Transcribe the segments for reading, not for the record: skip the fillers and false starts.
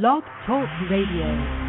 Blog Talk Radio.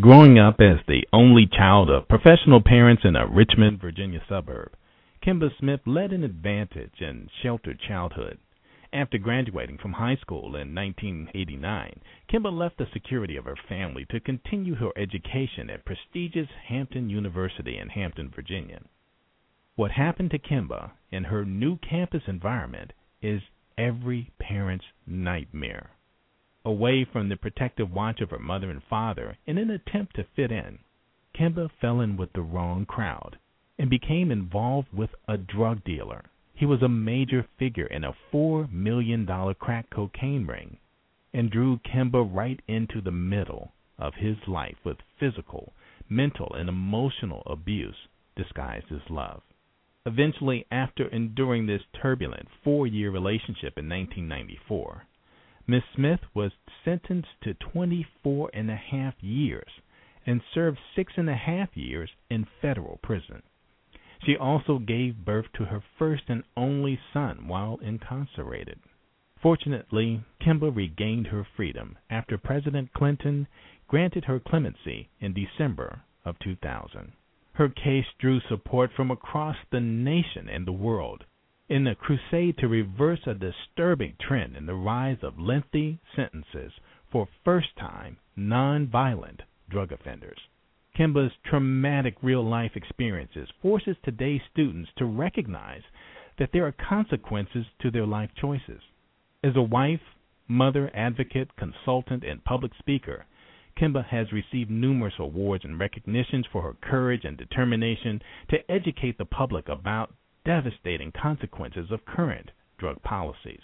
Growing up as the only child of professional parents in a Richmond, Virginia suburb, Kemba Smith led an advantage and sheltered childhood. After graduating from high school in 1989, Kemba left the security of her family to continue her education at prestigious Hampton University in Hampton, Virginia. What happened to Kemba in her new campus environment is every parent's nightmare. Away from the protective watch of her mother and father in an attempt to fit in, Kemba fell in with the wrong crowd and became involved with a drug dealer. He was a major figure in a $4 million crack cocaine ring and drew Kemba right into the middle of his life with physical, mental, and emotional abuse disguised as love. Eventually, after enduring this turbulent four-year relationship in 1994, Ms. Smith was sentenced to 24.5 years and served 6.5 years in federal prison. She also gave birth to her first and only son while incarcerated. Fortunately, Kemba regained her freedom after President Clinton granted her clemency in December of 2000. Her case drew support from across the nation and the world in a crusade to reverse a disturbing trend in the rise of lengthy sentences for first-time, non-violent drug offenders. Kemba's traumatic real-life experiences forces today's students to recognize that there are consequences to their life choices. As a wife, mother, advocate, consultant, and public speaker, Kemba has received numerous awards and recognitions for her courage and determination to educate the public about devastating consequences of current drug policies.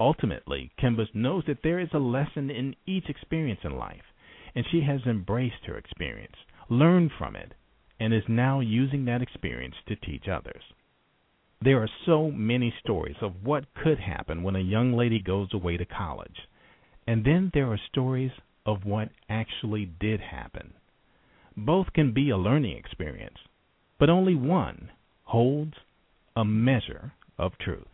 Ultimately, Kemba knows that there is a lesson in each experience in life, and she has embraced her experience, learned from it, and is now using that experience to teach others. There are so many stories of what could happen when a young lady goes away to college, and then there are stories of what actually did happen. Both can be a learning experience, but only one holds a measure of truth.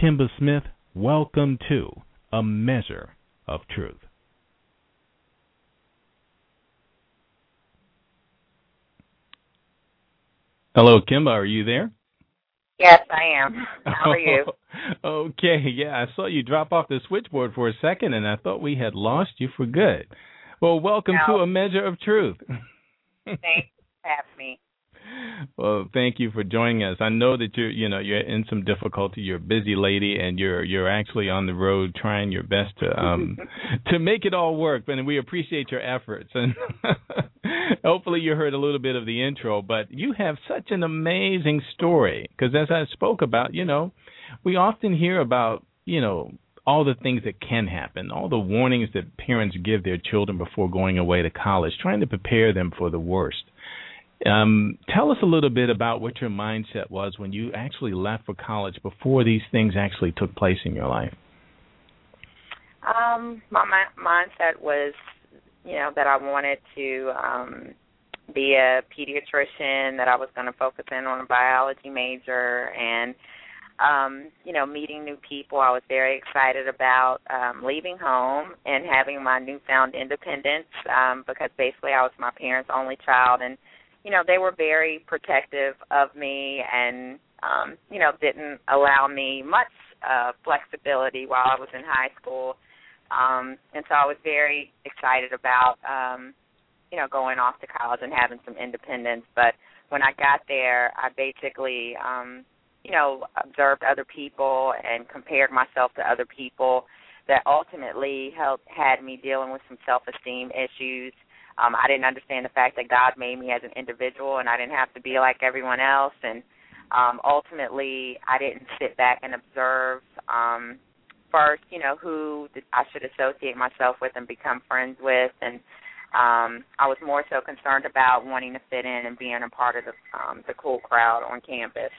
Kemba Smith, welcome to A Measure of Truth. Hello, Kemba, are you there? Yes, I am. How are you? Okay, yeah, I saw you drop off the switchboard for a second, and I thought we had lost you for good. Well, welcome to A Measure of Truth. Thanks for having me. Well, thank you for joining us. I know that you're in some difficulty. You're a busy lady, and you're actually on the road trying your best to make it all work. And we appreciate your efforts. And hopefully, you heard a little bit of the intro. But you have such an amazing story because, as I spoke about, we often hear about all the things that can happen, all the warnings that parents give their children before going away to college, trying to prepare them for the worst. Tell us a little bit about what your mindset was when you actually left for college before these things actually took place in your life. My mindset was, that I wanted to be a pediatrician, that I was going to focus in on a biology major, and, meeting new people. I was very excited about leaving home and having my newfound independence because basically I was my parents' only child, and they were very protective of me and, didn't allow me much flexibility while I was in high school. And so I was very excited about, going off to college and having some independence. But when I got there, I basically, observed other people and compared myself to other people that ultimately had me dealing with some self-esteem issues. I didn't understand the fact that God made me as an individual and I didn't have to be like everyone else. And ultimately, I didn't sit back and observe first, who I should associate myself with and become friends with. And I was more so concerned about wanting to fit in and being a part of the cool crowd on campus.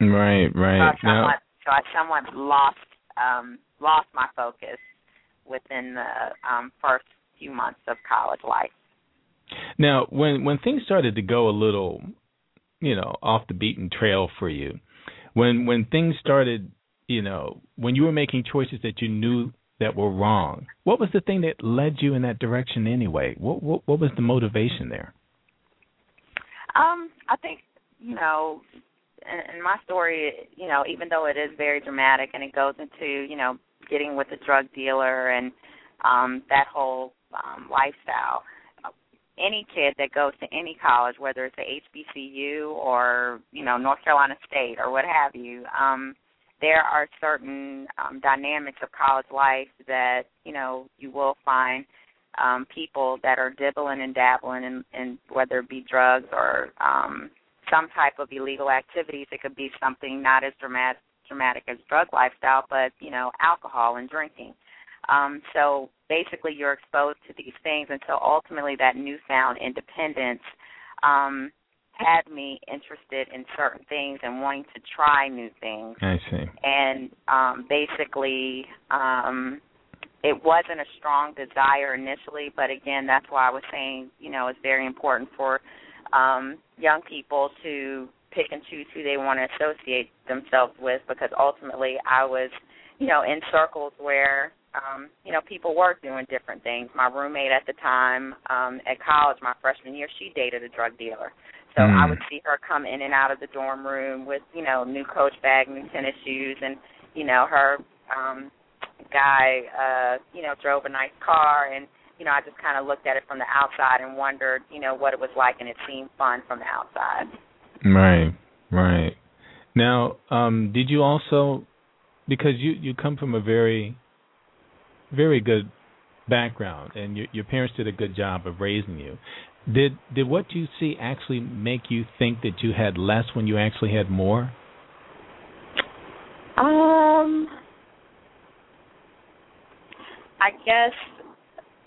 Right. So I somewhat lost my focus within the first few months of college life. Now, when things started to go a little, off the beaten trail for you, when things started, when you were making choices that you knew that were wrong, what was the thing that led you in that direction anyway? What was the motivation there? I think, in my story, even though it is very dramatic and it goes into, getting with a drug dealer and that whole lifestyle. Any kid that goes to any college, whether it's a HBCU or, North Carolina State or what have you, there are certain dynamics of college life that, you will find people that are dibbling and dabbling in whether it be drugs or some type of illegal activities. It could be something not as dramatic as drug lifestyle, but, alcohol and drinking. So basically you're exposed to these things, and so ultimately that newfound independence had me interested in certain things and wanting to try new things. I see. And it wasn't a strong desire initially, but again, that's why I was saying, it's very important for young people to pick and choose who they want to associate themselves with, because ultimately I was, in circles where, people were doing different things. My roommate at the time at college, my freshman year, she dated a drug dealer. So I would see her come in and out of the dorm room with, new Coach bag, new tennis shoes, and, her guy, drove a nice car. And, I just kind of looked at it from the outside and wondered, what it was like, and it seemed fun from the outside. Right. Now, did you also, because you come from a very... very good background, and your parents did a good job of raising you. Did what you see actually make you think that you had less when you actually had more? I guess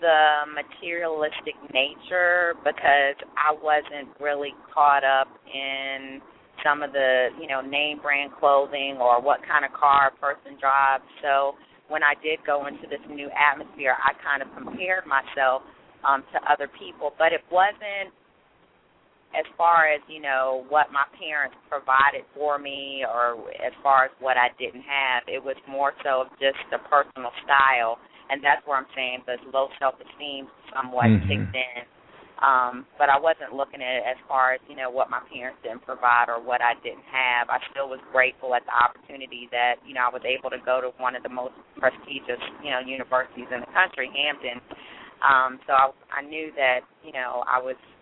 the materialistic nature, because I wasn't really caught up in some of the, name brand clothing or what kind of car a person drives. So when I did go into this new atmosphere, I kind of compared myself to other people. But it wasn't as far as, what my parents provided for me or as far as what I didn't have. It was more so of just the personal style. And that's where I'm saying the low self-esteem somewhat kicked in. But I wasn't looking at it as far as, you know, what my parents didn't provide or what I didn't have. I still was grateful at the opportunity that, you know, I was able to go to one of the most prestigious, you know, universities in the country, Hampton. So I knew that, you know,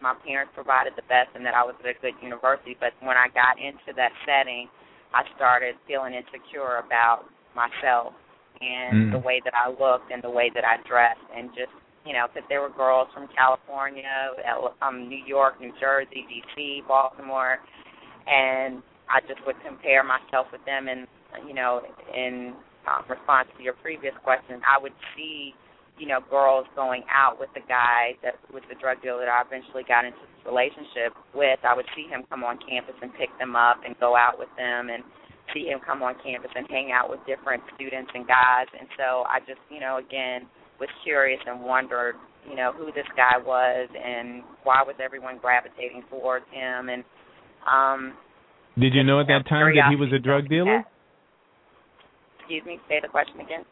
my parents provided the best and that I was at a good university. But when I got into that setting, I started feeling insecure about myself and the way that I looked and the way that I dressed and just, you know, because there were girls from California, New York, New Jersey, D.C., Baltimore, and I just would compare myself with them. And, you know, in response to your previous question, I would see, you know, girls going out with the guy that was the drug dealer that I eventually got into this relationship with. I would see him come on campus and pick them up and go out with them and see him come on campus and hang out with different students and guys. And so I just, you know, again, was curious and wondered, you know, who this guy was and why was everyone gravitating towards him. And did you know at that time that he was a drug dealer? Excuse me, say the question again.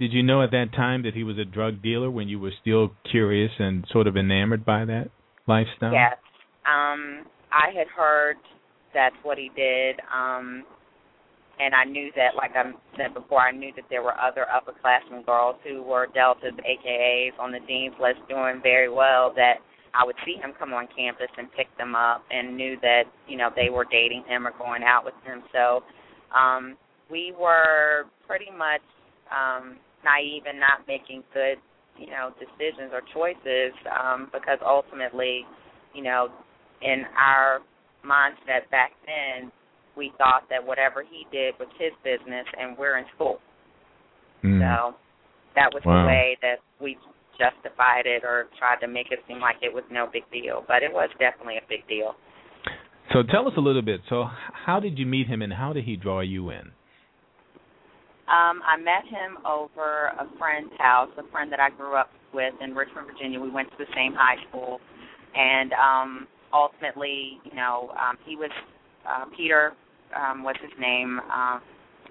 Did you know at that time that he was a drug dealer when you were still curious and sort of enamored by that lifestyle? Yes. I had heard that's what he did. And I knew that, like I said before, I knew that there were other upperclassmen girls who were Deltas, AKAs, on the dean's list doing very well, that I would see him come on campus and pick them up and knew that, you know, they were dating him or going out with him. So we were pretty much naive and not making good, you know, decisions or choices because ultimately, you know, in our mindset back then, we thought that whatever he did was his business and we're in school. So that was the way that we justified it or tried to make it seem like it was no big deal, but it was definitely a big deal. So tell us a little bit. So how did you meet him and how did he draw you in? I met him over a friend's house, a friend that I grew up with in Richmond, Virginia. We went to the same high school, and ultimately, you know, he was Peter was his name.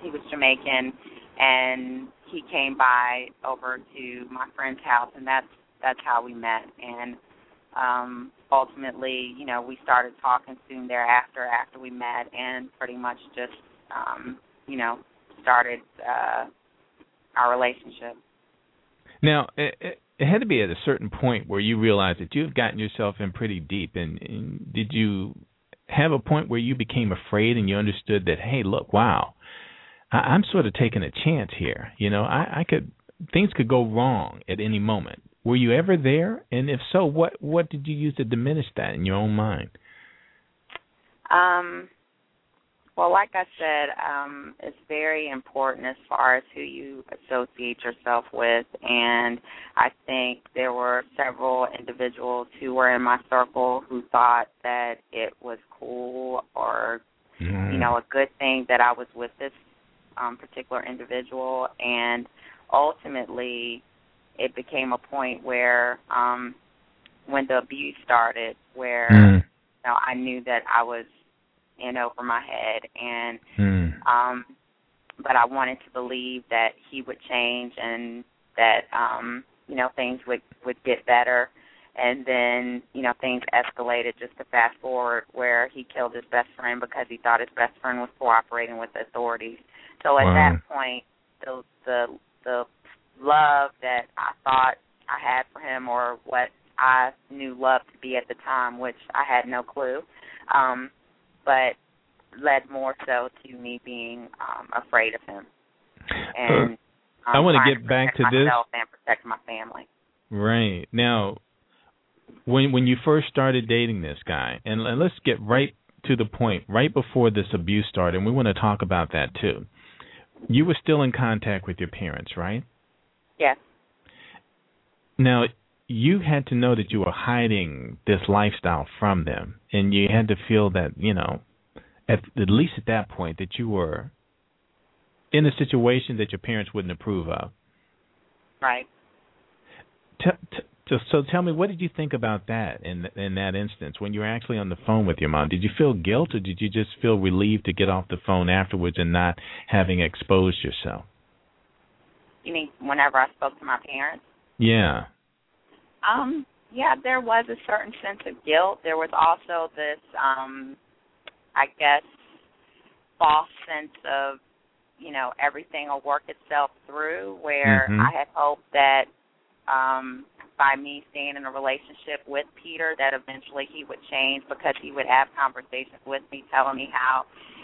He was Jamaican, and he came by over to my friend's house, and that's how we met. And ultimately, you know, we started talking soon thereafter after we met, and pretty much just, you know, started our relationship. Now, it had to be at a certain point where you realized that you had gotten yourself in pretty deep, and did you have a point where you became afraid and you understood that, hey, look, wow, I'm sort of taking a chance here. You know, things could go wrong at any moment. Were you ever there? And if so, what did you use to diminish that in your own mind? Well, like I said, it's very important as far as who you associate yourself with, and I think there were several individuals who were in my circle who thought that it was cool or, you know, a good thing that I was with this particular individual, and ultimately it became a point where when the abuse started where you know, I knew that I was in over my head, and but I wanted to believe that he would change and that you know, things would get better. And then, you know, things escalated. Just to fast forward, where he killed his best friend because he thought his best friend was cooperating with the authorities. So at that point, the love that I thought I had for him, or what I knew love to be at the time, which I had no clue, but led more so to me being afraid of him. And I want to get back to this and protect my family. Right. Now, when you first started dating this guy, and let's get right to the point, right before this abuse started, and we want to talk about that too. You were still in contact with your parents, right? Yes. Now, you had to know that you were hiding this lifestyle from them, and you had to feel that, you know, at least at that point, that you were in a situation that your parents wouldn't approve of. Right. So tell me, what did you think about that in that instance when you were actually on the phone with your mom? Did you feel guilt, or did you just feel relieved to get off the phone afterwards and not having exposed yourself? You mean whenever I spoke to my parents? Yeah. yeah, there was a certain sense of guilt. There was also this, I guess, false sense of, you know, everything will work itself through, where I had hoped that by me staying in a relationship with Peter that eventually he would change, because he would have conversations with me telling me how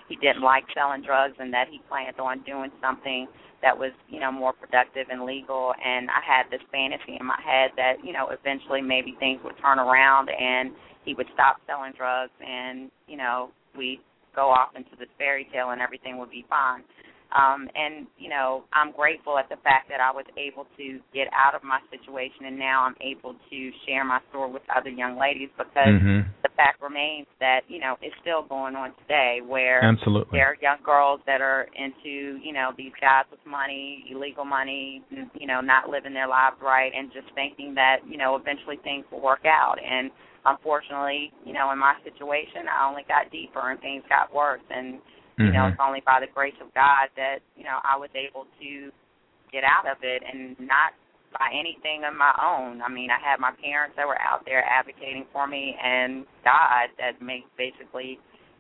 he didn't like selling drugs and that he planned on doing something that was, you know, more productive and legal. And I had this fantasy in my head that, you know, eventually maybe things would turn around and he would stop selling drugs and, you know, we'd go off into this fairy tale and everything would be fine. And, you know, I'm grateful at the fact that I was able to get out of my situation, and now I'm able to share my story with other young ladies, because the fact remains that, you know, it's still going on today, where there are young girls that are into, you know, these guys with money, illegal money, you know, not living their lives right, and just thinking that, you know, eventually things will work out. And unfortunately, you know, in my situation, I only got deeper and things got worse. And you know, it's only by the grace of God that, you know, I was able to get out of it, and not by anything of my own. I mean, I had my parents that were out there advocating for me, and God that basically,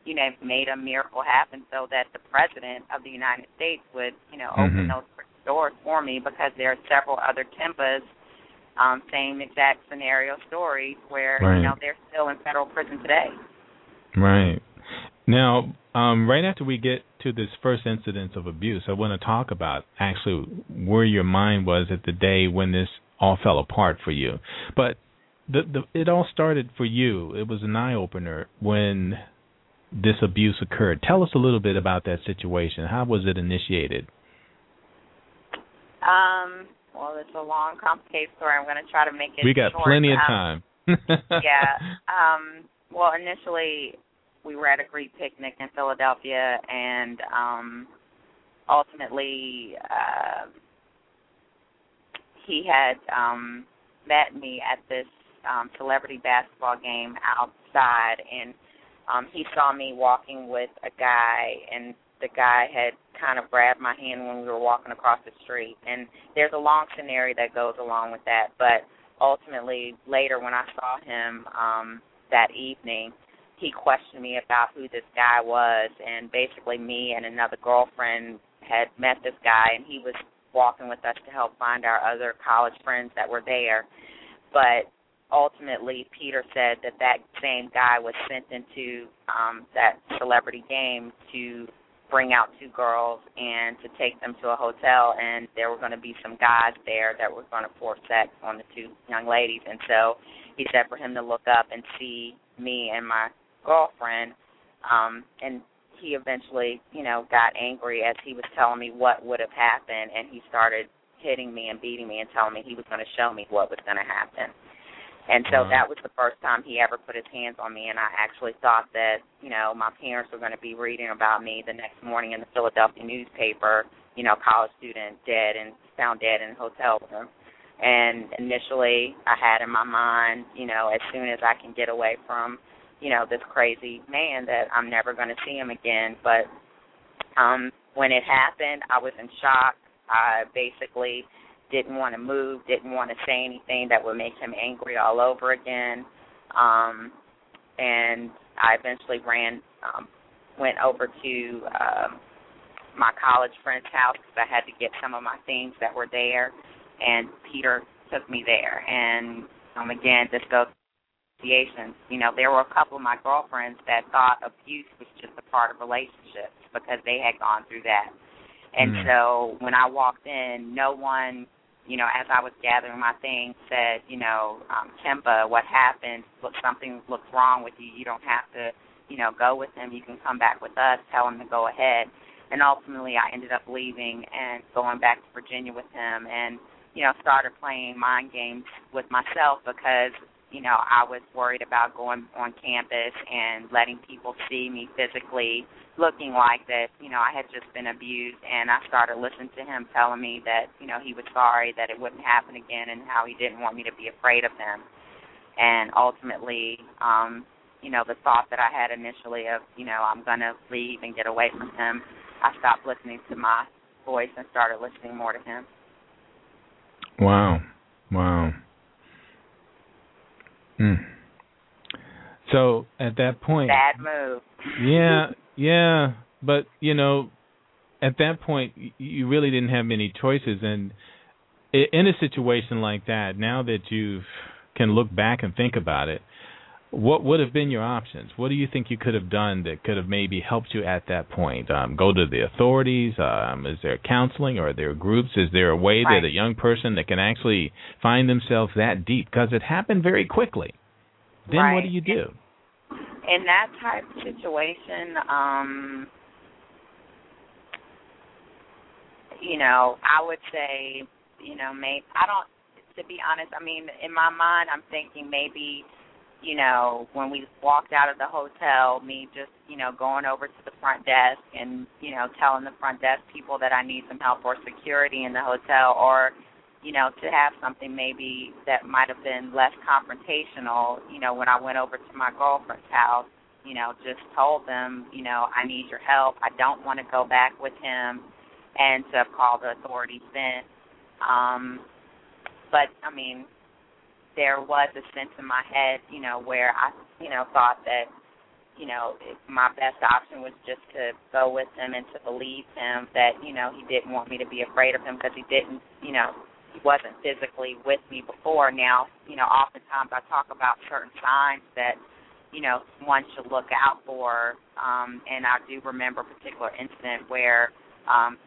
you know, made a miracle happen so that the President of the United States would, you know, open those doors for me, because there are several other Kembas, same exact scenario stories where, you know, they're still in federal prison today. Now, right after we get to this first incident of abuse, I want to talk about actually where your mind was at the day when this all fell apart for you. But it all started for you. It was an eye-opener when this abuse occurred. Tell us a little bit about that situation. How was it initiated? Well, it's a long, complicated story. I'm going to try to make it short. We got plenty of time. Well, initially, we were at a Greek picnic in Philadelphia, and ultimately he had met me at this celebrity basketball game outside, and he saw me walking with a guy, and the guy had kind of grabbed my hand when we were walking across the street. And there's a long scenario that goes along with that, but ultimately later when I saw him that evening, he questioned me about who this guy was, and basically me and another girlfriend had met this guy, and he was walking with us to help find our other college friends that were there. But ultimately, Peter said that that same guy was sent into that celebrity game to bring out two girls and to take them to a hotel, and there were going to be some guys there that were going to force sex on the two young ladies. And so he said for him to look up and see me and my girlfriend, and he eventually, you know, got angry as he was telling me what would have happened, and he started hitting me and beating me and telling me he was going to show me what was going to happen. And so that was the first time he ever put his hands on me, and I actually thought that, you know, my parents were going to be reading about me the next morning in the Philadelphia newspaper, you know, college student dead and found dead in a hotel room. And initially I had in my mind, you know, as soon as I can get away from, you know, this crazy man, that I'm never going to see him again. But when it happened, I was in shock. I basically didn't want to move, didn't want to say anything that would make him angry all over again. And I eventually went over to my college friend's house, because I had to get some of my things that were there, and Peter took me there. And again, this goes, you know, there were a couple of my girlfriends that thought abuse was just a part of relationships because they had gone through that. And so when I walked in, no one, you know, as I was gathering my things, said, you know, Kemba, what happened? Something looks wrong with you. You don't have to, you know, go with him. You can come back with us. Tell him to go ahead. And ultimately I ended up leaving and going back to Virginia with him, and, you know, started playing mind games with myself, because you know, I was worried about going on campus and letting people see me physically looking like that, you know, I had just been abused. And I started listening to him telling me that, you know, he was sorry, that it wouldn't happen again, and how he didn't want me to be afraid of him. And ultimately, you know, the thought that I had initially of, you know, I'm going to leave and get away from him, I stopped listening to my voice and started listening more to him. Wow. Mm. So at that point, bad move. Yeah, but you know, at that point, you really didn't have many choices, and in a situation like that, now that you can look back and think about it, what would have been your options? What do you think you could have done that could have maybe helped you at that point? Go to the authorities? Is there counseling? Or are there groups? Is there a way that a young person that can actually find themselves that deep? Because it happened very quickly. Then what do you do? In that type of situation, you know, I would say, you know, maybe I don't, to be honest, I mean, in my mind, I'm thinking maybe, you know, when we walked out of the hotel, me just, you know, going over to the front desk and, you know, telling the front desk people that I need some help or security in the hotel, or, you know, to have something maybe that might have been less confrontational, you know, when I went over to my girlfriend's house, you know, just told them, you know, I need your help. I don't want to go back with him, and to have called the authorities then. But, I mean, there was a sense in my head, you know, where I, you know, thought that, you know, my best option was just to go with him and to believe him that, you know, he didn't want me to be afraid of him because he didn't, you know, he wasn't physically with me before. Now, you know, oftentimes I talk about certain signs that, you know, one should look out for, and I do remember a particular incident where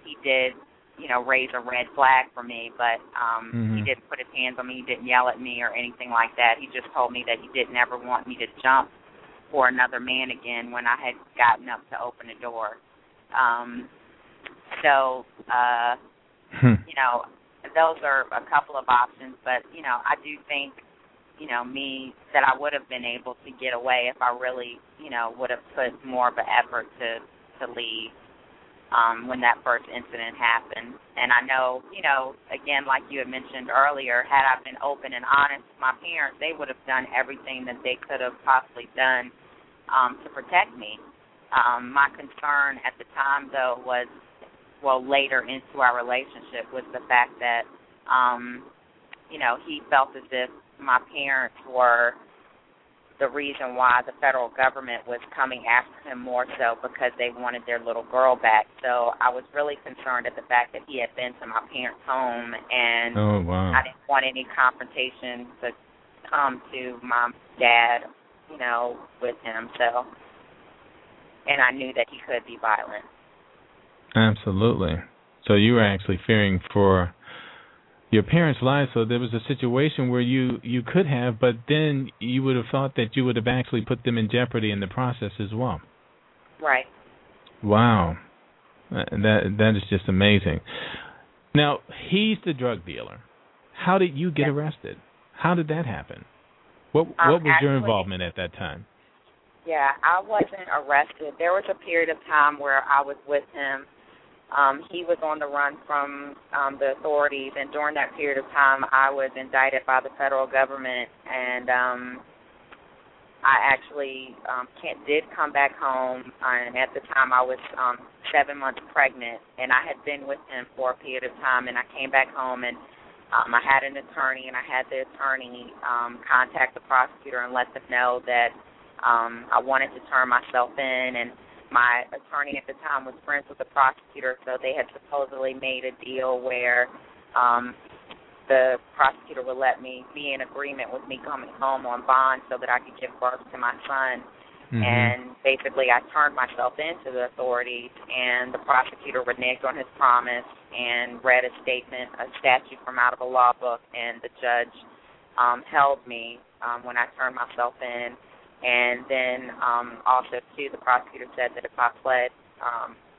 he did, you know, raise a red flag for me, but he didn't put his hands on me, he didn't yell at me or anything like that. He just told me that he didn't ever want me to jump for another man again when I had gotten up to open the door. You know, those are a couple of options, but, you know, I do think, you know, that I would have been able to get away if I really, you know, would have put more of an effort to leave. When that first incident happened. And I know, you know, again, like you had mentioned earlier, had I been open and honest with my parents, they would have done everything that they could have possibly done to protect me. My concern at the time, though, was, well, later into our relationship, was the fact that, you know, he felt as if my parents were the reason why the federal government was coming after him more so because they wanted their little girl back. So I was really concerned at the fact that he had been to my parents' home, and I didn't want any confrontation to come to my dad, you know, with him. So, and I knew that he could be violent. Absolutely. So you were actually fearing for your parents' lives, so there was a situation where you could have, but then you would have thought that you would have actually put them in jeopardy in the process as well. Right. Wow. That is just amazing. Now, he's the drug dealer. How did you get arrested? How did that happen? What was your involvement at that time? Yeah, I wasn't arrested. There was a period of time where I was with him. He was on the run from the authorities, and during that period of time, I was indicted by the federal government, and I actually did come back home, and at the time I was 7 months pregnant, and I had been with him for a period of time, and I came back home, and I had an attorney, and I had the attorney contact the prosecutor and let them know that I wanted to turn myself in, and my attorney at the time was friends with the prosecutor, so they had supposedly made a deal where the prosecutor would let me be in agreement with me coming home on bond so that I could give birth to my son. Mm-hmm. And basically I turned myself into the authorities, and the prosecutor reneged on his promise and read a statement, a statute from out of a law book, and the judge held me when I turned myself in. And then also, too, the prosecutor said that if I pled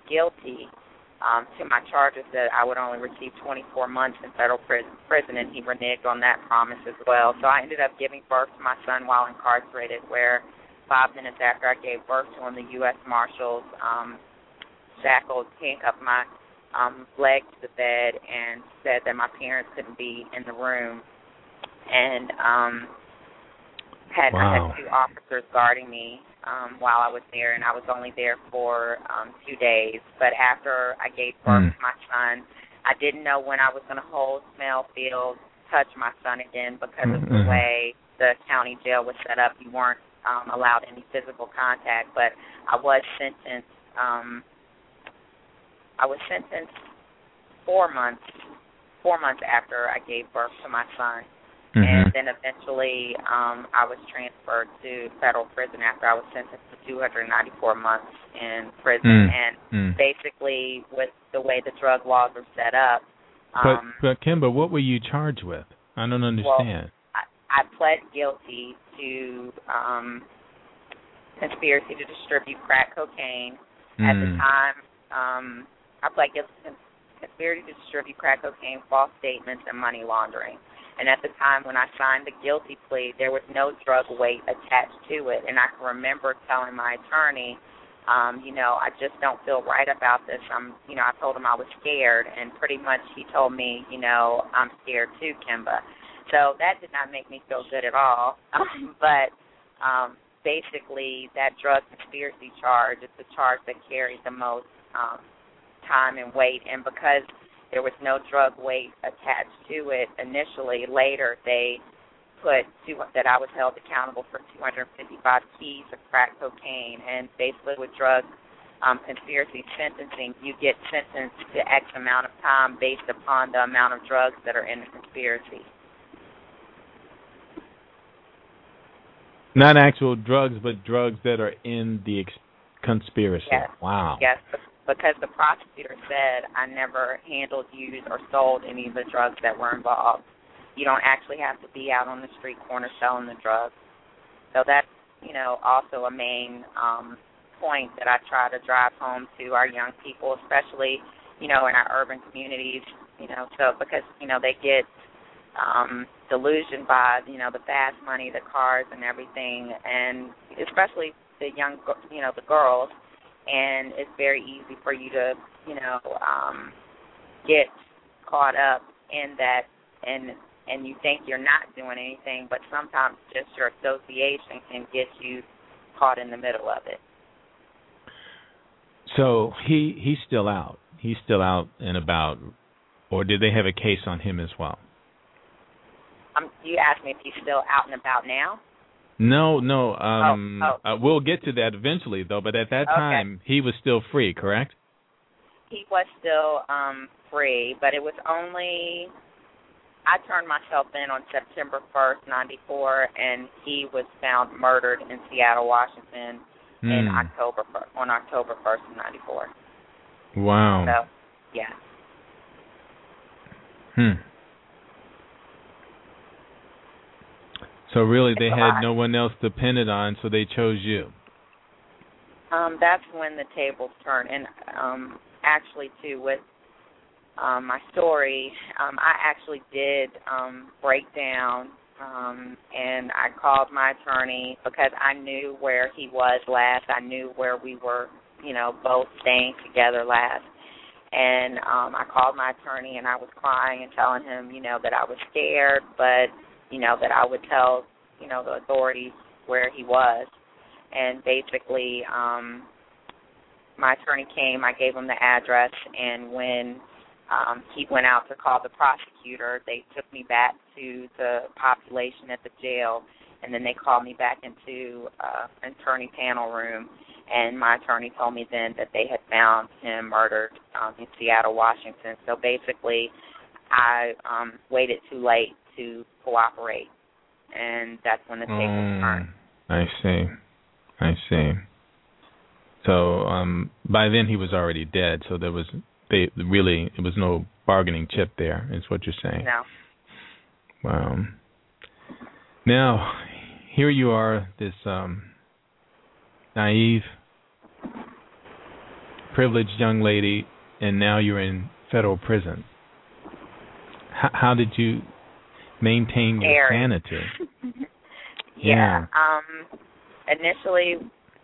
guilty to my charges, that I would only receive 24 months in federal prison, and he reneged on that promise as well. So I ended up giving birth to my son while incarcerated, where 5 minutes after I gave birth to him, the U.S. Marshals shackled, handcuffed my leg to the bed, and said that my parents couldn't be in the room. And I had two officers guarding me while I was there, and I was only there for 2 days. But after I gave birth to my son, I didn't know when I was going to hold, smell, feel, touch my son again because of the way the county jail was set up, you weren't allowed any physical contact. But I was sentenced. I was sentenced 4 months. 4 months after I gave birth to my son. Mm-hmm. And then eventually I was transferred to federal prison after I was sentenced to 294 months in prison. Mm-hmm. And basically with the way the drug laws are set up. But Kemba, what were you charged with? I don't understand. Well, I pled guilty to conspiracy to distribute crack cocaine. Mm. At the time, I pled guilty to conspiracy to distribute crack cocaine, false statements, and money laundering. And at the time when I signed the guilty plea, there was no drug weight attached to it. And I can remember telling my attorney, I just don't feel right about this. I told him I was scared, and pretty much he told me, I'm scared too, Kemba. So that did not make me feel good at all. But basically that drug conspiracy charge is the charge that carries the most time and weight, and because there was no drug weight attached to it initially, later they put that I was held accountable for 255 keys of crack cocaine. And basically with drug conspiracy sentencing, you get sentenced to X amount of time based upon the amount of drugs that are in the conspiracy. Not actual drugs, but drugs that are in the conspiracy. Yes. Wow. Yes, because the prosecutor said, I never handled, used, or sold any of the drugs that were involved. You don't actually have to be out on the street corner selling the drugs. So that's, also a main point that I try to drive home to our young people, especially, in our urban communities, so because, they get delusioned by, the fast money, the cars and everything, and especially the young, the girls. And it's very easy for you to, get caught up in that, and you think you're not doing anything, but sometimes just your association can get you caught in the middle of it. So he's still out. He's still out and about, or did they have a case on him as well? You asked me if he's still out and about now? No. We'll get to that eventually, though. But at that time, he was still free, correct? He was still free, but it was only I turned myself in on September 1st, 1994, and he was found murdered in Seattle, Washington, on October 1st, 1994. Wow. So, yeah. Hmm. So really, they had no one else dependent on, so they chose you. That's when the tables turned, and actually, too, with my story, I actually did break down, and I called my attorney because I knew where he was last. I knew where we were, both staying together last. And I called my attorney, and I was crying and telling him, that I was scared, but that I would tell, the authorities where he was. And basically, my attorney came, I gave him the address, and when he went out to call the prosecutor, they took me back to the population at the jail, and then they called me back into an attorney panel room, and my attorney told me then that they had found him murdered in Seattle, Washington. So basically, I waited too late to cooperate, and that's when the tables turned. I see. So by then he was already dead, so there was no bargaining chip there, is what you're saying. No. Wow. Now, here you are, this naive, privileged young lady, and now you're in federal prison. How did you maintain your sanity? Yeah. Initially,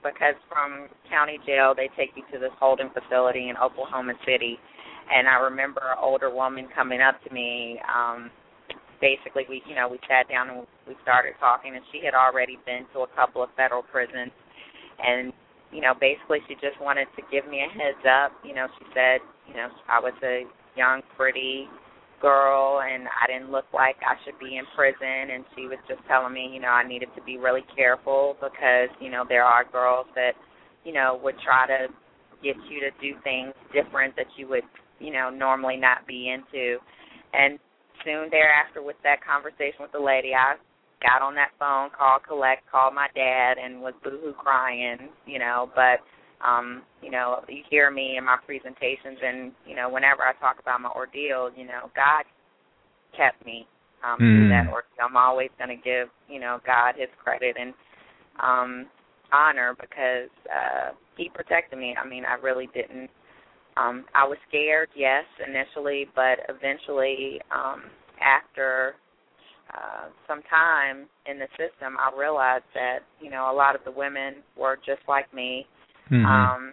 because from county jail, they take you to this holding facility in Oklahoma City. And I remember an older woman coming up to me. Basically, we sat down and we started talking. And she had already been to a couple of federal prisons. And, basically she just wanted to give me a heads up. She said, I was a young, pretty, girl and I didn't look like I should be in prison, and she was just telling me, you know, I needed to be really careful because, you know, there are girls that, you know, would try to get you to do things different that you would, you know, normally not be into. And soon thereafter with that conversation with the lady, I got on that phone, called Collect, called my dad, and was boohoo crying, you know, but, you know, you hear me in my presentations and, you know, whenever I talk about my ordeal, you know, God kept me through that ordeal. I'm always going to give, you know, God his credit and honor because he protected me. I mean, I really didn't. I was scared, yes, initially, but eventually after some time in the system, I realized that, you know, a lot of the women were just like me. Mm-hmm.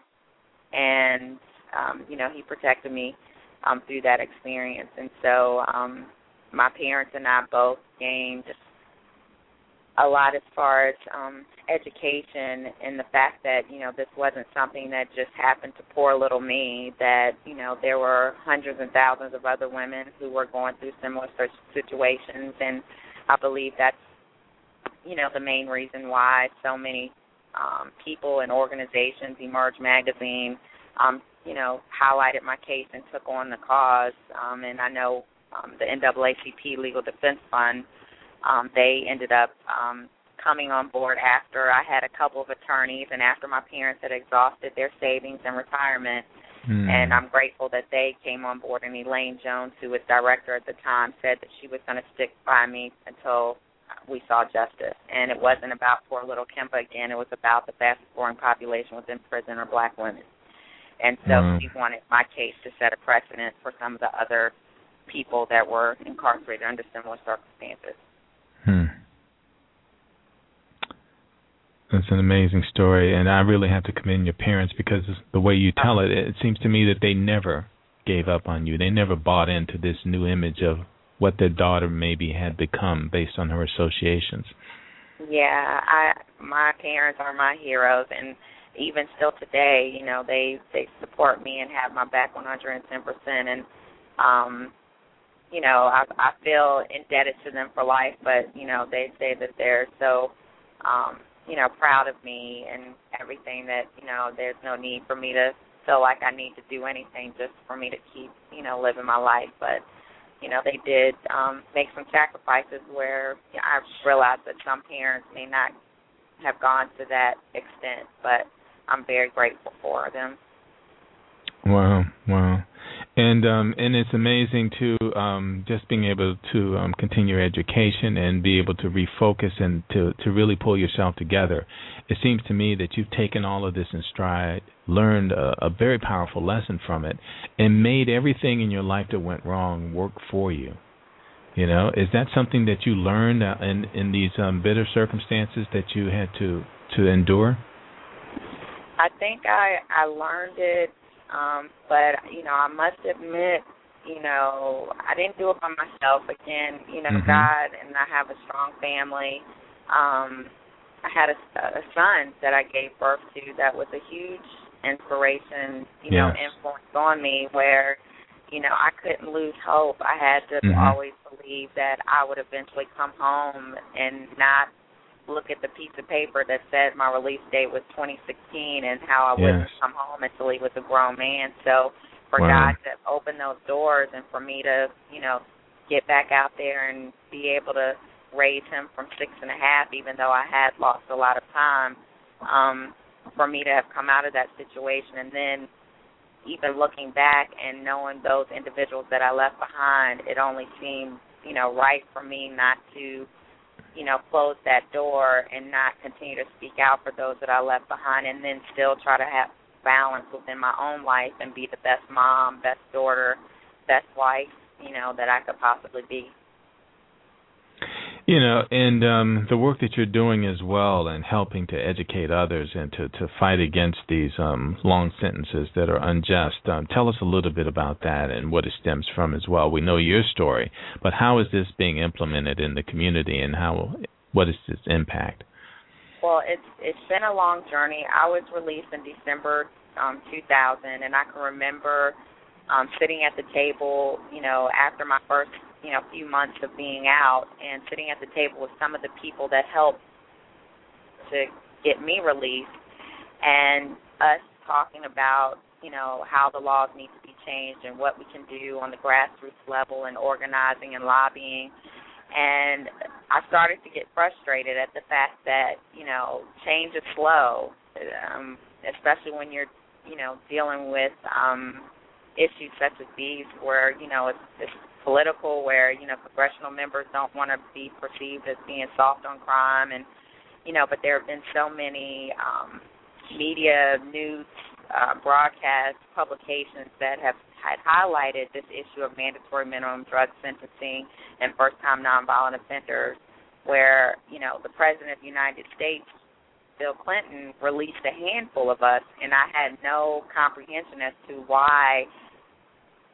And, you know, he protected me through that experience. And so my parents and I both gained a lot as far as education and the fact that, you know, this wasn't something that just happened to poor little me, that, you know, there were hundreds and thousands of other women who were going through similar situations. And I believe that's, you know, the main reason why so many people and organizations, Emerge Magazine, you know, highlighted my case and took on the cause. And I know the NAACP Legal Defense Fund, they ended up coming on board after I had a couple of attorneys and after my parents had exhausted their savings and retirement. And I'm grateful that they came on board. And Elaine Jones, who was director at the time, said that she was going to stick by me until we saw justice. And it wasn't about poor little Kemba again. It was about the fastest-growing population within prison or black women. And so she wanted my case to set a precedent for some of the other people that were incarcerated under similar circumstances. That's an amazing story, and I really have to commend your parents because the way you tell it, it seems to me that they never gave up on you. They never bought into this new image of what their daughter maybe had become based on her associations. Yeah, my parents are my heroes, and even still today, you know, they support me and have my back 110%. And, you know, I feel indebted to them for life, but, you know, they say that they're so, you know, proud of me and everything that, you know, there's no need for me to feel like I need to do anything just for me to keep, you know, living my life. But, you know, they did make some sacrifices where, you know, I realized that some parents may not have gone to that extent, but I'm very grateful for them. Wow, wow. And it's amazing, too, just being able to continue your education and be able to refocus and to really pull yourself together. It seems to me that you've taken all of this in stride, learned a very powerful lesson from it, and made everything in your life that went wrong work for you. You know, is that something that you learned in these bitter circumstances that you had to endure? I think I learned it. But, you know, I must admit, you know, I didn't do it by myself. Again, you know, God and I have a strong family. I had a son that I gave birth to that was a huge inspiration, you know, influence on me where, you know, I couldn't lose hope. I had to always believe that I would eventually come home and not look at the piece of paper that said my release date was 2016 and how I wouldn't come home until he was a grown man. So for God to open those doors and for me to, you know, get back out there and be able to raise him from 6 and a half, even though I had lost a lot of time, for me to have come out of that situation. And then even looking back and knowing those individuals that I left behind, it only seemed, you know, right for me not to, you know, close that door and not continue to speak out for those that I left behind, and then still try to have balance within my own life and be the best mom, best daughter, best wife, you know, that I could possibly be. You know, and the work that you're doing as well and helping to educate others and to fight against these long sentences that are unjust, tell us a little bit about that and what it stems from as well. We know your story, but how is this being implemented in the community and what is its impact? Well, it's been a long journey. I was released in December 2000, and I can remember sitting at the table, you know, after my first, you know, few months of being out, and sitting at the table with some of the people that helped to get me released, and us talking about, you know, how the laws need to be changed and what we can do on the grassroots level and organizing and lobbying. And I started to get frustrated at the fact that, you know, change is slow, especially when you're, you know, dealing with issues such as these where, you know, it's political, where, you know, congressional members don't want to be perceived as being soft on crime. And, you know, but there have been so many media news broadcasts, publications that have had highlighted this issue of mandatory minimum drug sentencing and first-time nonviolent offenders, where, you know, the President of the United States, Bill Clinton, released a handful of us, and I had no comprehension as to why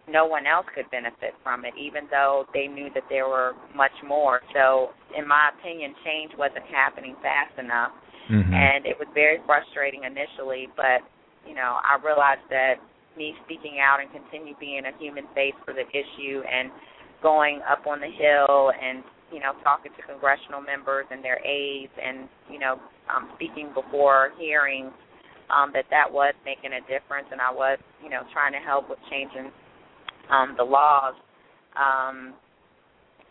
no one else could benefit from it, even though they knew that there were much more. So, in my opinion, change wasn't happening fast enough, and it was very frustrating initially, but, you know, I realized that me speaking out and continue being a human face for the issue and going up on the Hill and, you know, talking to congressional members and their aides and, you know, speaking before hearings, that was making a difference, and I was, you know, trying to help with changing the laws.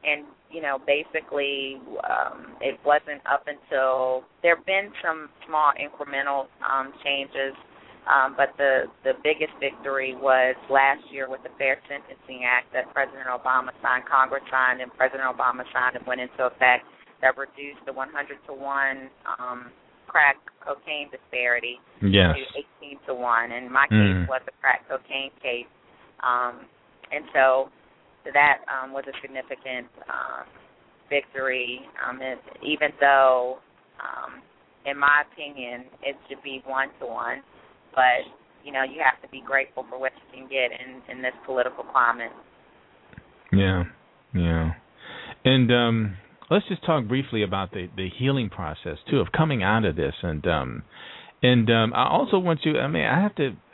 And, you know, basically it wasn't up until there have been some small incremental changes. But the biggest victory was last year with the Fair Sentencing Act that President Obama signed, Congress signed, and President Obama signed and went into effect, that reduced the 100-to-1 crack cocaine disparity to 18-to-1. And my case was a crack cocaine case. And so that was a significant victory, even though, in my opinion, it should be 1-to-1. But, you know, you have to be grateful for what you can get in this political climate. Yeah, yeah. And let's just talk briefly about the healing process, too, of coming out of this. And I also want you, I mean, I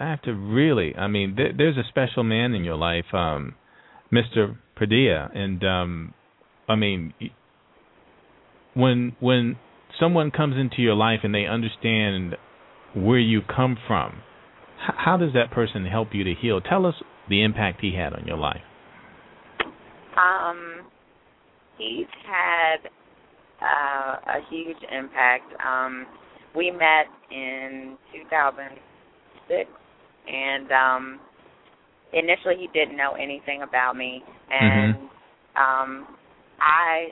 have to really, I mean, there's a special man in your life, Mr. Pradia. And, I mean, when someone comes into your life and they understand where you come from, how does that person help you to heal? Tell us the impact he had on your life. He's had a huge impact. We met in 2006, and initially he didn't know anything about me. And I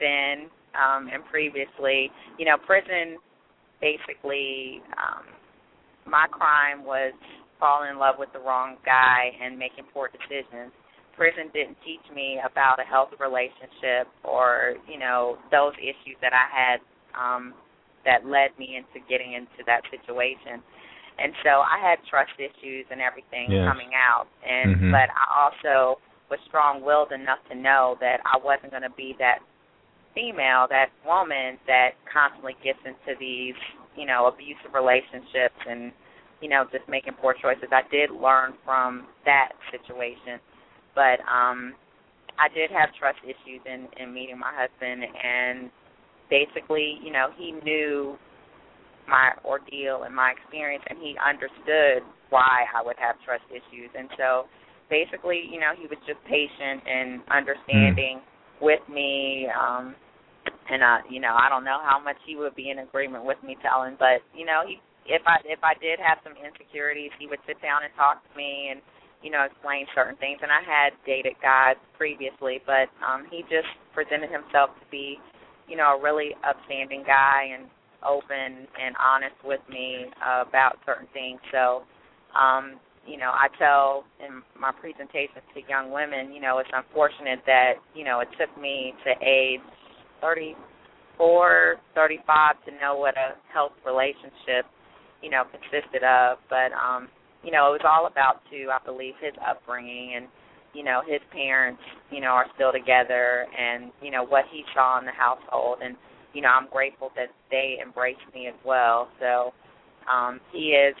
then, and previously, you know, prison, basically, my crime was falling in love with the wrong guy and making poor decisions. Prison didn't teach me about a healthy relationship or, you know, those issues that I had that led me into getting into that situation. And so I had trust issues and everything coming out. And but I also was strong-willed enough to know that I wasn't going to be that female, that woman that constantly gets into these, you know, abusive relationships and, you know, just making poor choices. I did learn from that situation, but I did have trust issues in meeting my husband, and basically, you know, he knew my ordeal and my experience, and he understood why I would have trust issues. And so basically, you know, he was just patient and understanding with me, and you know, I don't know how much he would be in agreement with me telling, but you know, he, if I did have some insecurities, he would sit down and talk to me and, you know, explain certain things. And I had dated guys previously, but he just presented himself to be, you know, a really upstanding guy and open and honest with me about certain things. So, you know, I tell in my presentations to young women, you know, it's unfortunate that, you know, it took me to age 34, 35 to know what a health relationship, you know, consisted of. But, you know, it was all about, too, I believe, his upbringing and, you know, his parents, you know, are still together and, you know, what he saw in the household. And, you know, I'm grateful that they embraced me as well. So he is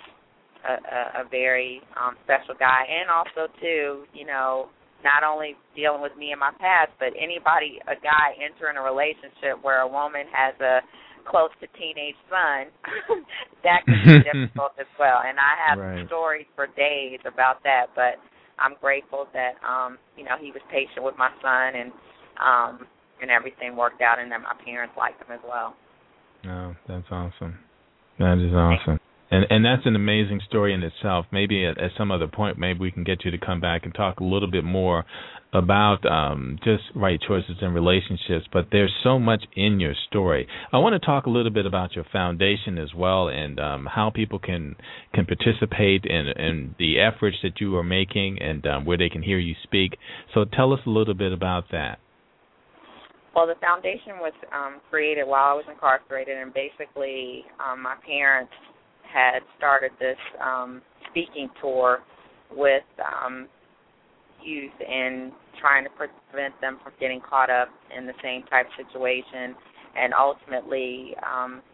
a very special guy. And also, too, you know, not only dealing with me and my past, but anybody, a guy entering a relationship where a woman has a close to teenage son, that can be difficult as well. And I have stories for days about that, but I'm grateful that, you know, he was patient with my son, and everything worked out, and that my parents liked him as well. Oh, that's awesome. That is awesome. And that's an amazing story in itself. Maybe at some other point, maybe we can get you to come back and talk a little bit more about just right choices in relationships. But there's so much in your story. I want to talk a little bit about your foundation as well, and how people can participate in the efforts that you are making, and where they can hear you speak. So tell us a little bit about that. Well, the foundation was created while I was incarcerated, and basically my parents had started this speaking tour with youth, and trying to prevent them from getting caught up in the same type of situation. And ultimately,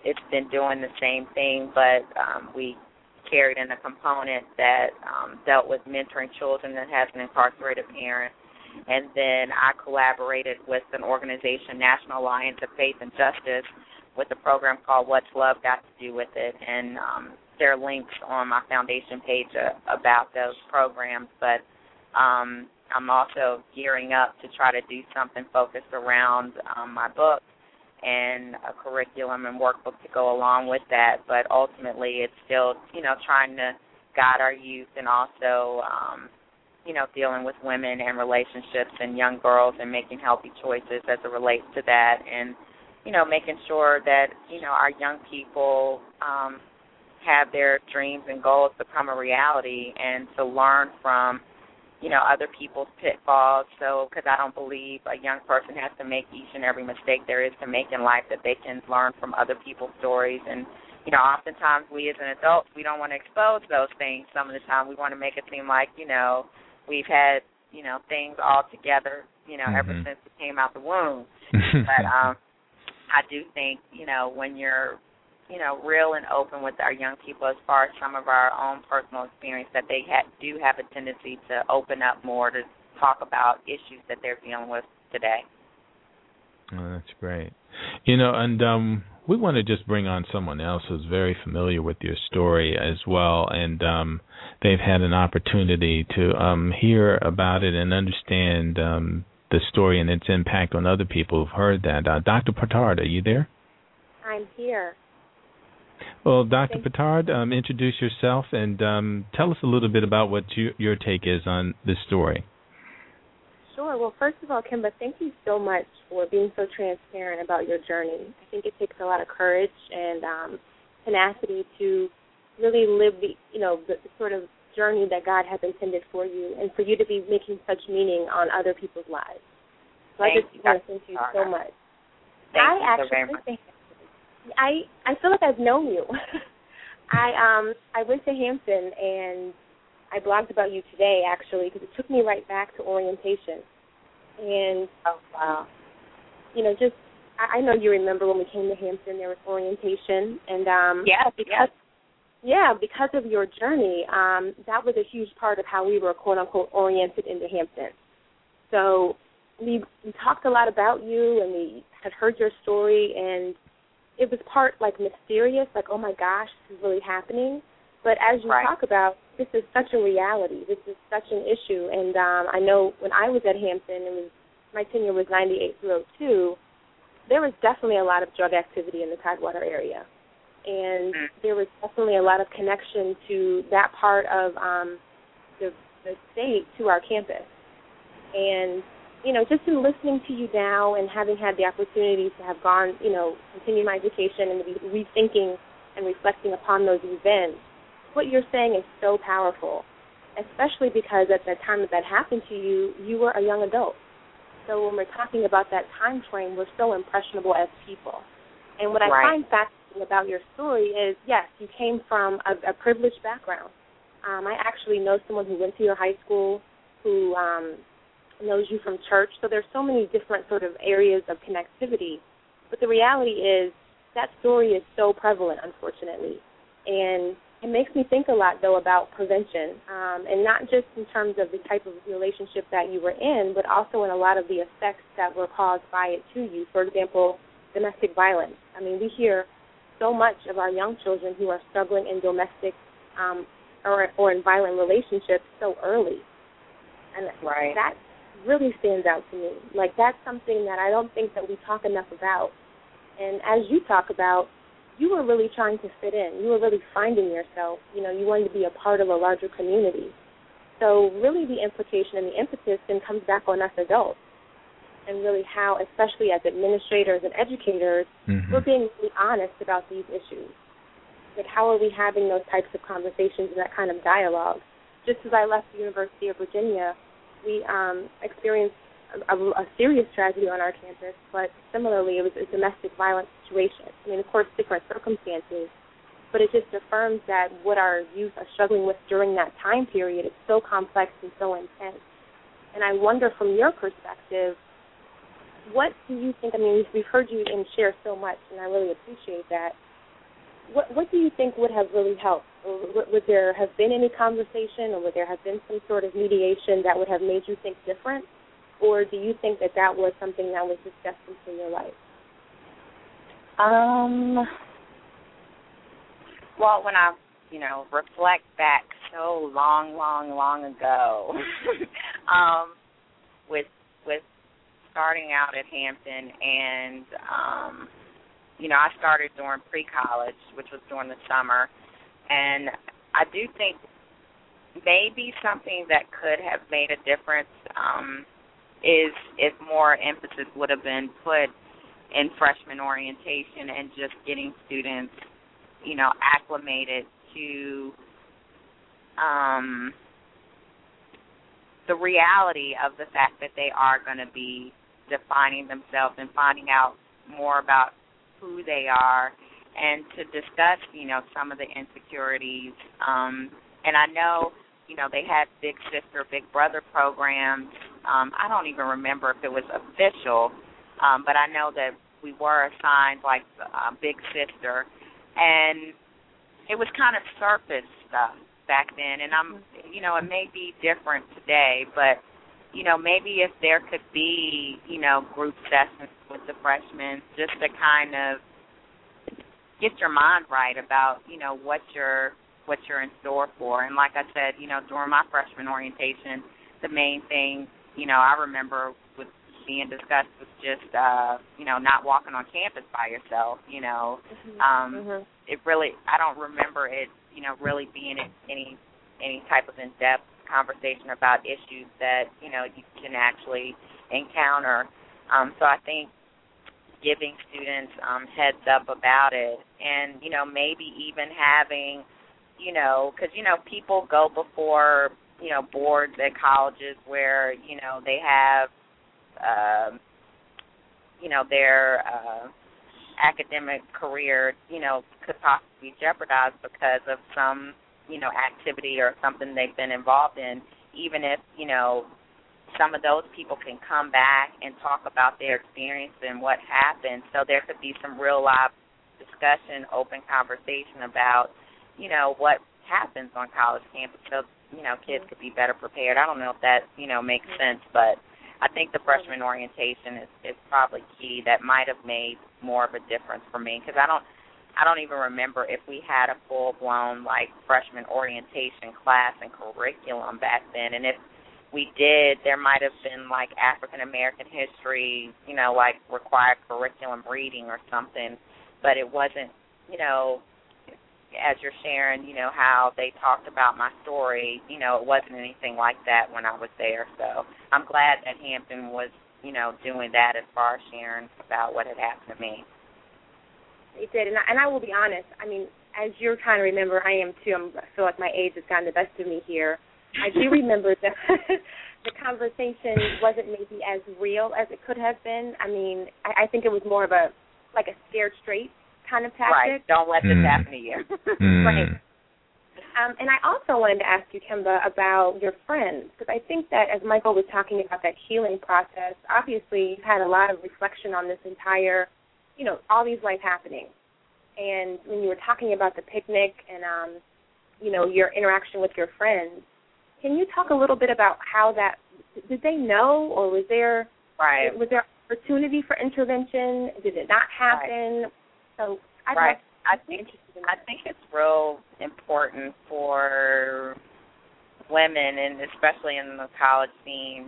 it's been doing the same thing, but we carried in a component that dealt with mentoring children that has an incarcerated parent. And then I collaborated with an organization, National Alliance of Faith and Justice, with a program called What's Love Got to Do With It, and there are links on my foundation page about those programs. But I'm also gearing up to try to do something focused around my book and a curriculum and workbook to go along with that. But ultimately, it's still, you know, trying to guide our youth, and also, you know, dealing with women and relationships and young girls, and making healthy choices as it relates to that, and you know, making sure that, you know, our young people have their dreams and goals become a reality, and to learn from, you know, other people's pitfalls. So, because I don't believe a young person has to make each and every mistake there is to make in life, that they can learn from other people's stories. And, you know, oftentimes we as an adult, we don't want to expose those things. Some of the time we want to make it seem like, you know, we've had, you know, things all together, you know, ever since we came out the womb. But, I do think, you know, when you're, you know, real and open with our young people as far as some of our own personal experience, that they do have a tendency to open up more to talk about issues that they're dealing with today. Oh, that's great. You know, and we want to just bring on someone else who's very familiar with your story as well, and they've had an opportunity to hear about it and understand the story and its impact on other people who've heard that. Dr. Pittard, are you there? I'm here. Well, Dr. Pittard, introduce yourself, and tell us a little bit about what your take is on this story. Sure. Well, first of all, Kemba, thank you so much for being so transparent about your journey. I think it takes a lot of courage and tenacity to really live the, you know, the sort of journey that God has intended for you, and for you to be making such meaning on other people's lives. So I just want to thank you so much. I feel like I've known you. I went to Hampton, and I blogged about you today, actually, because it took me right back to orientation. And you know, just I know you remember when we came to Hampton, there was orientation, and because of your journey, that was a huge part of how we were, quote-unquote, oriented into Hampton. So we talked a lot about you, and we had heard your story, and it was part, like, mysterious, like, oh, my gosh, this is really happening. But as you talk about, this is such a reality. This is such an issue. And I know when I was at Hampton, it was, my tenure was 98-02, there was definitely a lot of drug activity in the Tidewater area. And there was definitely a lot of connection to that part of the state to our campus. And, you know, just in listening to you now and having had the opportunity to have gone, you know, continue my education and to be rethinking and reflecting upon those events, what you're saying is so powerful, especially because at the time that happened to you, you were a young adult. So when we're talking about that time frame, we're so impressionable as people. And what I find fascinating about your story is, yes, you came from a privileged background. I actually know someone who went to your high school who knows you from church. So there's so many different sort of areas of connectivity. But the reality is that story is so prevalent, unfortunately. And It makes me think a lot, though, about prevention, and not just in terms of the type of relationship that you were in, but also in a lot of the effects that were caused by it to you. For example, domestic violence. I mean, we hear so much of our young children who are struggling in domestic or in violent relationships so early. And right. That really stands out to me. Like, that's something that I don't think that we talk enough about. And as you talk about, you were really trying to fit in. You were really finding yourself. You know, you wanted to be a part of a larger community. So really the implication and the impetus then comes back on us adults, and really how, especially as administrators and educators, mm-hmm. we're being really honest about these issues. Like, how are we having those types of conversations and that kind of dialogue? Just as I left the University of Virginia, we experienced a serious tragedy on our campus, but similarly it was a domestic violence situation. I mean, of course, different circumstances, but it just affirms that what our youth are struggling with during that time period is so complex and so intense. And I wonder, from your perspective, what do you think? I mean, we've heard you share so much, and I really appreciate that. What do you think would have really helped? Or would there have been any conversation, or would there have been some sort of mediation that would have made you think different? Or do you think that that was something that was just destined for your life? Well, when I, reflect back so long ago with starting out at Hampton, and, I started during pre-college, which was during the summer, and I do think maybe something that could have made a difference is if more emphasis would have been put in freshman orientation and just getting students, acclimated to the reality of the fact that they are going to be defining themselves and finding out more about who they are, and to discuss, some of the insecurities. And I know, they had Big Sister, Big Brother programs. I don't even remember if it was official, but I know that we were assigned, like, Big Sister. And it was kind of surface stuff back then. And it may be different today, but, maybe if there could be, group sessions with the freshmen, just to kind of get your mind right about, what you're in store for. And like I said, during my freshman orientation, the main thing, I remember was being discussed was just, not walking on campus by yourself, Mm-hmm. It really, I don't remember it, really being any type of in-depth conversation about issues that, you can actually encounter. So I think giving students heads up about it, and, maybe even having, because, people go before, boards at colleges where, they have, their academic career, could possibly be jeopardized because of some, activity or something they've been involved in, even if, some of those people can come back and talk about their experience and what happened. So there could be some real live discussion, open conversation about, what happens on college campus, so, kids could be better prepared. I don't know if that, makes sense, but I think the freshman orientation is probably key. That might have made more of a difference for me, because I don't even remember if we had a full-blown, like, freshman orientation class and curriculum back then. And if we did, there might have been, like, African-American history, like, required curriculum reading or something. But it wasn't, as you're sharing, how they talked about my story, it wasn't anything like that when I was there. So I'm glad that Hampton was, doing that as far as sharing about what had happened to me. It did, and I will be honest. I mean, as you're trying to remember, I am too. I feel like my age has gotten the best of me here. I do remember that the conversation wasn't maybe as real as it could have been. I mean, I think it was more of a scared straight kind of tactic. Right, don't let this happen to you. Right. And I also wanted to ask you, Kemba, about your friends, because I think that as Michael was talking about that healing process, obviously you've had a lot of reflection on this entire, all these life happenings. And when you were talking about the picnic and you know, your interaction with your friends. Can you talk a little bit about how that, did they know, or was there right. was there opportunity for intervention? Did it not happen? Right. So I'd right. like I think it's real important for women, and especially in the college scene,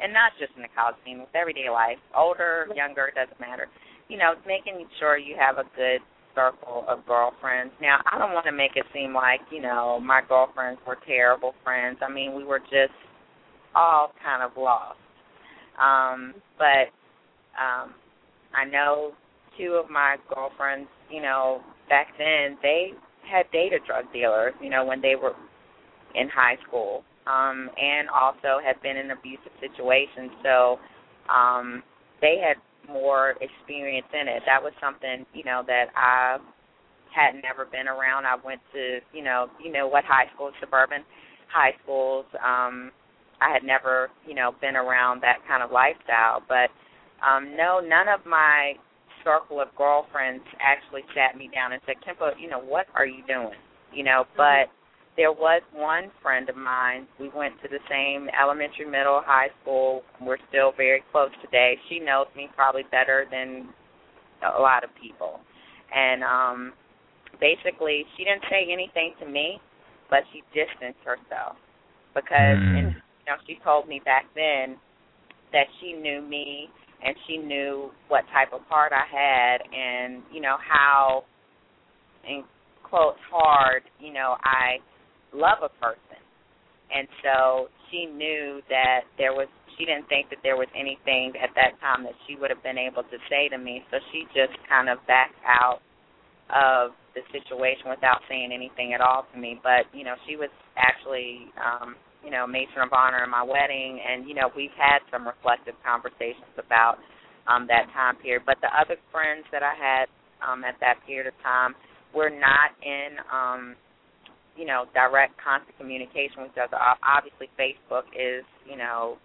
and not just in the college scene, with everyday life, older, younger, it doesn't matter. You know, making sure you have a good circle of girlfriends. Now, I don't want to make it seem like, you know, my girlfriends were terrible friends. I mean, we were just all kind of lost. But I know two of my girlfriends, you know, back then, they had dated drug dealers, you know, when they were in high school, and also had been in abusive situations. So they had more experience in it. That was something, you know, that I had never been around. I went to, you know what high school, suburban high schools. I had never, you know, been around that kind of lifestyle. But no, none of my circle of girlfriends actually sat me down and said, Kemba, you know, what are you doing? You know, but there was one friend of mine. We went to the same elementary, middle, high school. We're still very close today. She knows me probably better than a lot of people. And basically, she didn't say anything to me, but she distanced herself because, and, you know, she told me back then that she knew me and she knew what type of heart I had, and, you know, how, in quote, hard, you know, I love a person. And so she knew that there was, she didn't think that there was anything at that time that she would have been able to say to me. So she just kind of backed out of the situation without saying anything at all to me. But, you know, she was actually, you know, matron of honor in my wedding. And, you know, we've had some reflective conversations about that time period. But the other friends that I had at that period of time, we're not in, you know, direct constant communication with each other. Obviously, Facebook is, you know,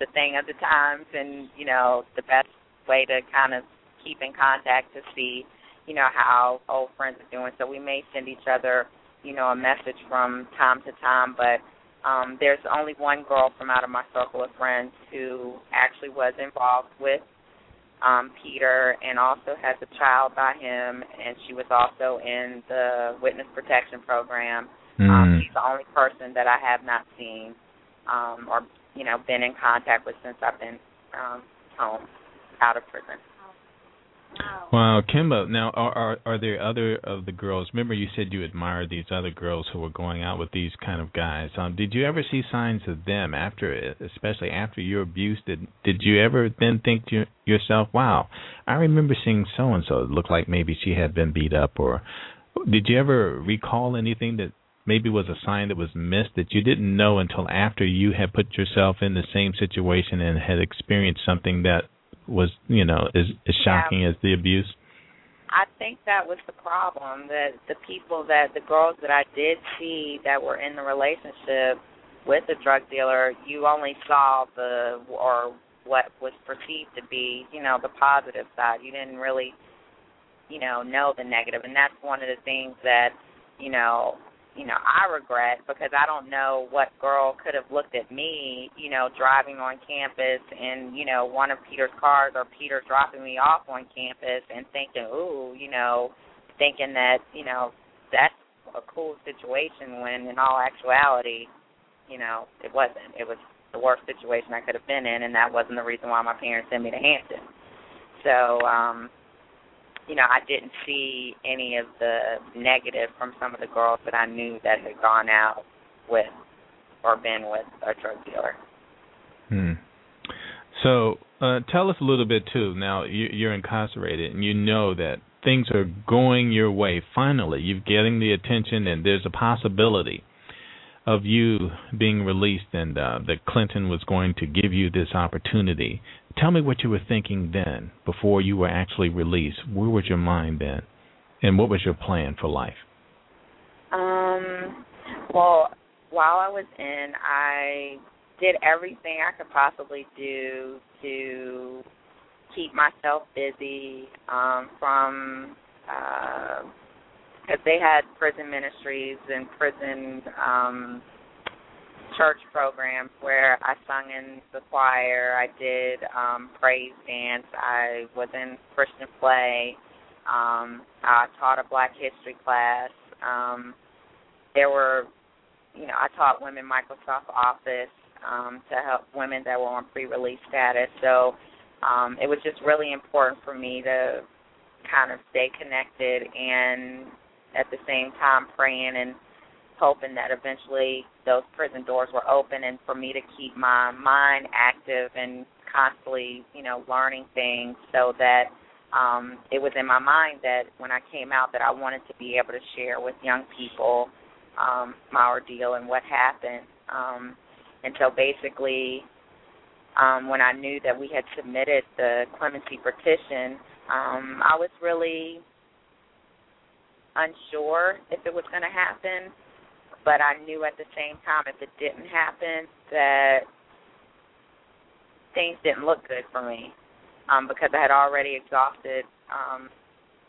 the thing of the times, and, you know, the best way to kind of keep in contact to see, you know, how old friends are doing. So we may send each other, you know, a message from time to time. But there's only one girl from out of my circle of friends who actually was involved with Peter, and also has a child by him, and she was also in the witness protection program. She's the only person that I have not seen or, you know, been in contact with since I've been home, out of prison. Wow, Kemba, now are there other of the girls? Remember you said you admired these other girls who were going out with these kind of guys. Did you ever see signs of them after, especially after your abuse? Did you ever then think to yourself, wow, I remember seeing so-and-so. It looked like maybe she had been beat up. Or did you ever recall anything that maybe was a sign that was missed that you didn't know until after you had put yourself in the same situation and had experienced something that was, you know, as shocking as the abuse? I think that was the problem, that the girls that I did see that were in the relationship with the drug dealer, you only saw what was perceived to be, you know, the positive side. You didn't really, you know the negative. And that's one of the things that, you know, I regret, because I don't know what girl could have looked at me, you know, driving on campus and, you know, one of Peter's cars or Peter dropping me off on campus and thinking, ooh, you know, thinking that, you know, that's a cool situation, when in all actuality, you know, it wasn't. It was the worst situation I could have been in, and that wasn't the reason why my parents sent me to Hampton. So, you know, I didn't see any of the negative from some of the girls that I knew that had gone out with or been with a drug dealer. So tell us a little bit, too. Now, you're incarcerated, and you know that things are going your way. Finally, you're getting the attention, and there's a possibility of you being released, and that Clinton was going to give you this opportunity. Tell me what you were thinking then, before you were actually released. Where was your mind then, and what was your plan for life? Well, while I was in, I did everything I could possibly do to keep myself busy, from because they had prison ministries and prison church programs where I sung in the choir, I did praise dance, I was in Christian play, I taught a Black history class. There were, you know, I taught women Microsoft Office to help women that were on pre-release status. So it was just really important for me to kind of stay connected and at the same time praying and hoping that eventually those prison doors were open, and for me to keep my mind active and constantly, you know, learning things so that it was in my mind that when I came out that I wanted to be able to share with young people my ordeal and what happened. And so basically when I knew that we had submitted the clemency petition, I was really unsure if it was going to happen, but I knew at the same time if it didn't happen that things didn't look good for me because I had already exhausted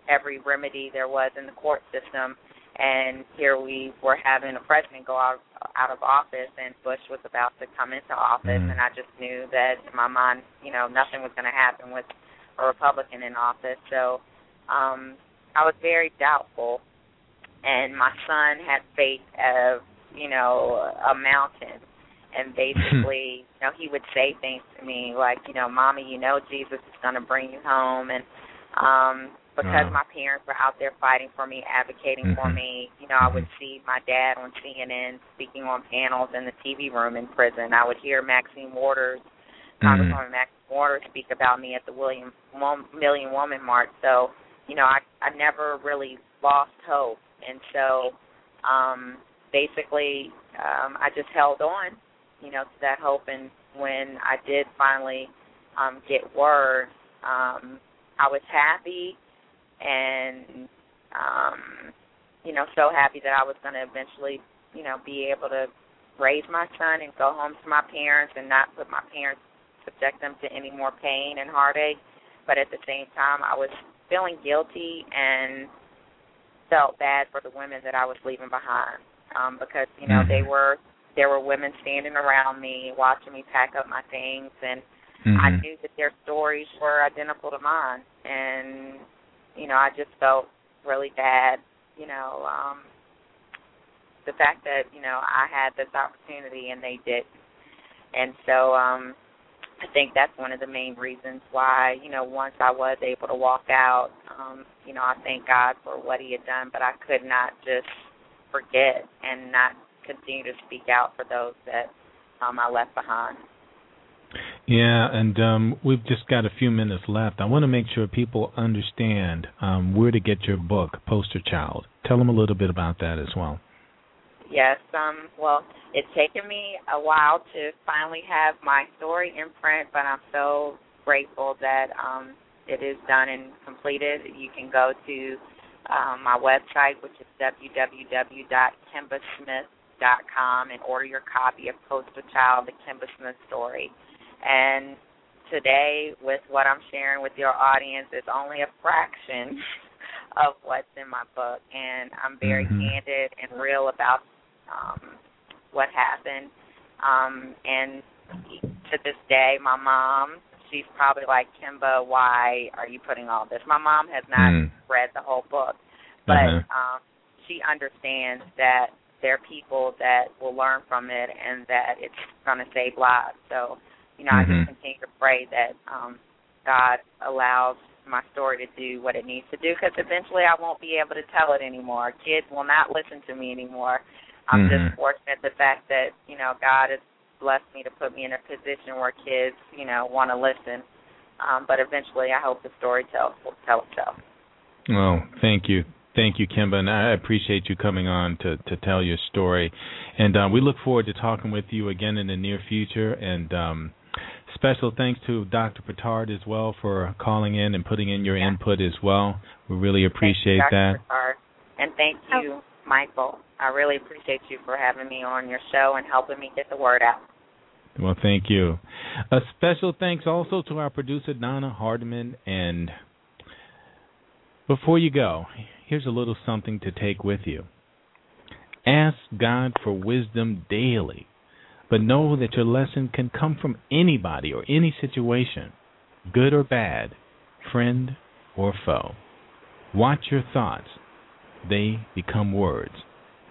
every remedy there was in the court system, and here we were having a president go out of office, and Bush was about to come into office, and I just knew that in my mind, you know, nothing was going to happen with a Republican in office. So I was very doubtful, and my son had faith of, you know, a mountain, and basically, you know, he would say things to me like, you know, Mommy, you know Jesus is going to bring you home, and because my parents were out there fighting for me, advocating for me, you know, I would see my dad on CNN speaking on panels in the TV room in prison. I would hear Maxine Waters, Congresswoman Maxine Waters, speak about me at the Million Woman March. So, you know, I never really lost hope. And so basically I just held on, you know, to that hope. And when I did finally get word, I was happy and, you know, so happy that I was going to eventually, you know, be able to raise my son and go home to my parents and not put my parents, subject them to any more pain and heartache. But at the same time, I was feeling guilty and felt bad for the women that I was leaving behind because, you know, there were women standing around me, watching me pack up my things, and I knew that their stories were identical to mine. And, you know, I just felt really bad, you know, the fact that, you know, I had this opportunity and they didn't. And so I think that's one of the main reasons why, you know, once I was able to walk out, you know, I thank God for what he had done, but I could not just forget and not continue to speak out for those that I left behind. Yeah, and we've just got a few minutes left. I want to make sure people understand where to get your book, Poster Child. Tell them a little bit about that as well. Yes, well, it's taken me a while to finally have my story in print, but I'm so grateful that it is done and completed. You can go to my website, which is www.kembasmith.com, and order your copy of Poster Child, The Kemba Smith Story. And today, with what I'm sharing with your audience, is only a fraction of what's in my book, and I'm very candid and real about what happened. And to this day, my mom, she's probably like, Kemba, why are you putting all this? My mom has not read the whole book, but she understands that there are people that will learn from it and that it's going to save lives. So, you know, I just continue to pray that God allows my story to do what it needs to do, because eventually I won't be able to tell it anymore. Kids will not listen to me anymore. I'm just fortunate the fact that, you know, God has blessed me to put me in a position where kids, you know, want to listen. But eventually I hope the story will tell itself. Well, thank you. Thank you, Kemba, and I appreciate you coming on to tell your story. And we look forward to talking with you again in the near future. And special thanks to Dr. Pittard as well for calling in and putting in your input as well. We really appreciate that. Thank you, Dr. Pittard. And thank you, Michael. I really appreciate you for having me on your show and helping me get the word out. Well, thank you. A special thanks also to our producer, Donna Hardman. And before you go, here's a little something to take with you. Ask God for wisdom daily, but know that your lesson can come from anybody or any situation, good or bad, friend or foe. Watch your thoughts, they become words.